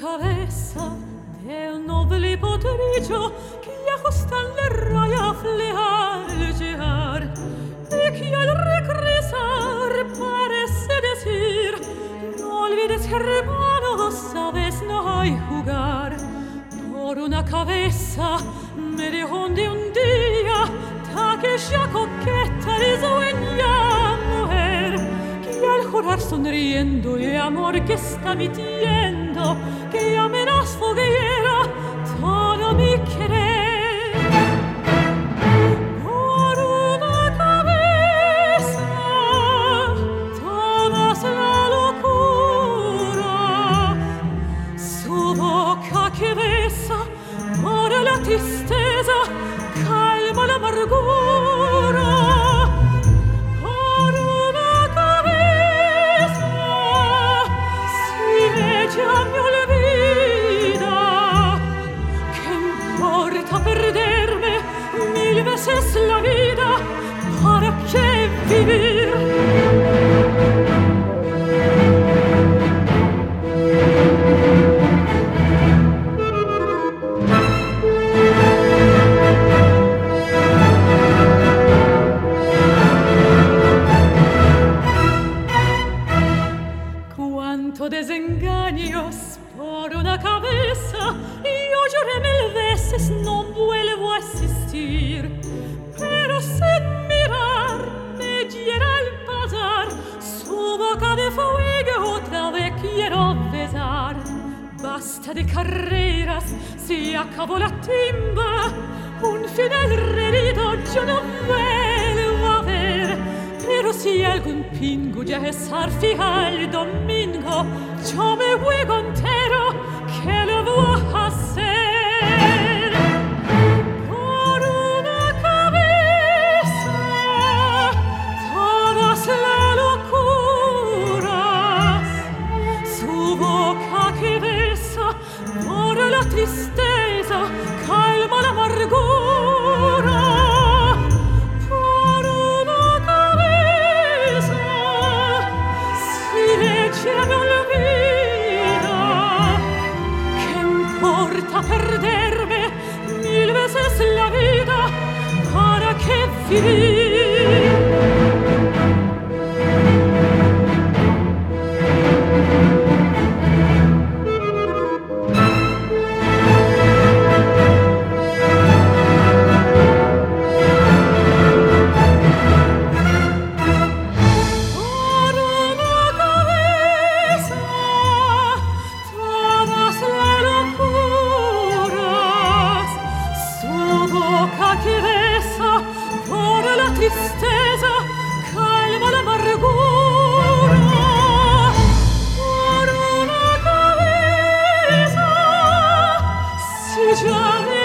carezza de un nobile poteriggio che gli accostellerai a flealgear e che al recresar paresse decir no olvides hermano sabes no hay jugar por una cabeza me dejó de un día ta que ya coqueta de sueña mujer que al jurar sonriendo el amor que está metiendo que ya me las fogueira todo mi querer por una cabeza todas la locura su boca que besa por la tristeza calma la amargura. Perderme mil veces la vida, ¿para qué vivir? Cuántos desengaños por una cabeza y yo lloré mil veces, no vuelvo a existir. Pero sin mirar me diera al pasar su boca de fuego otra vez quiero besar. Basta de carreras, se acabó la timba, un final rendido yo no vuelvo a ver. Pero si algún pingo ya es al fijar el domingo, yo me juego entero, ¿qué le voy a hacer? Por la tristeza calma la amargura por una cabeza si le llevo la vida ¿qué importa perderme mil veces la vida? ¿Para qué vivir? John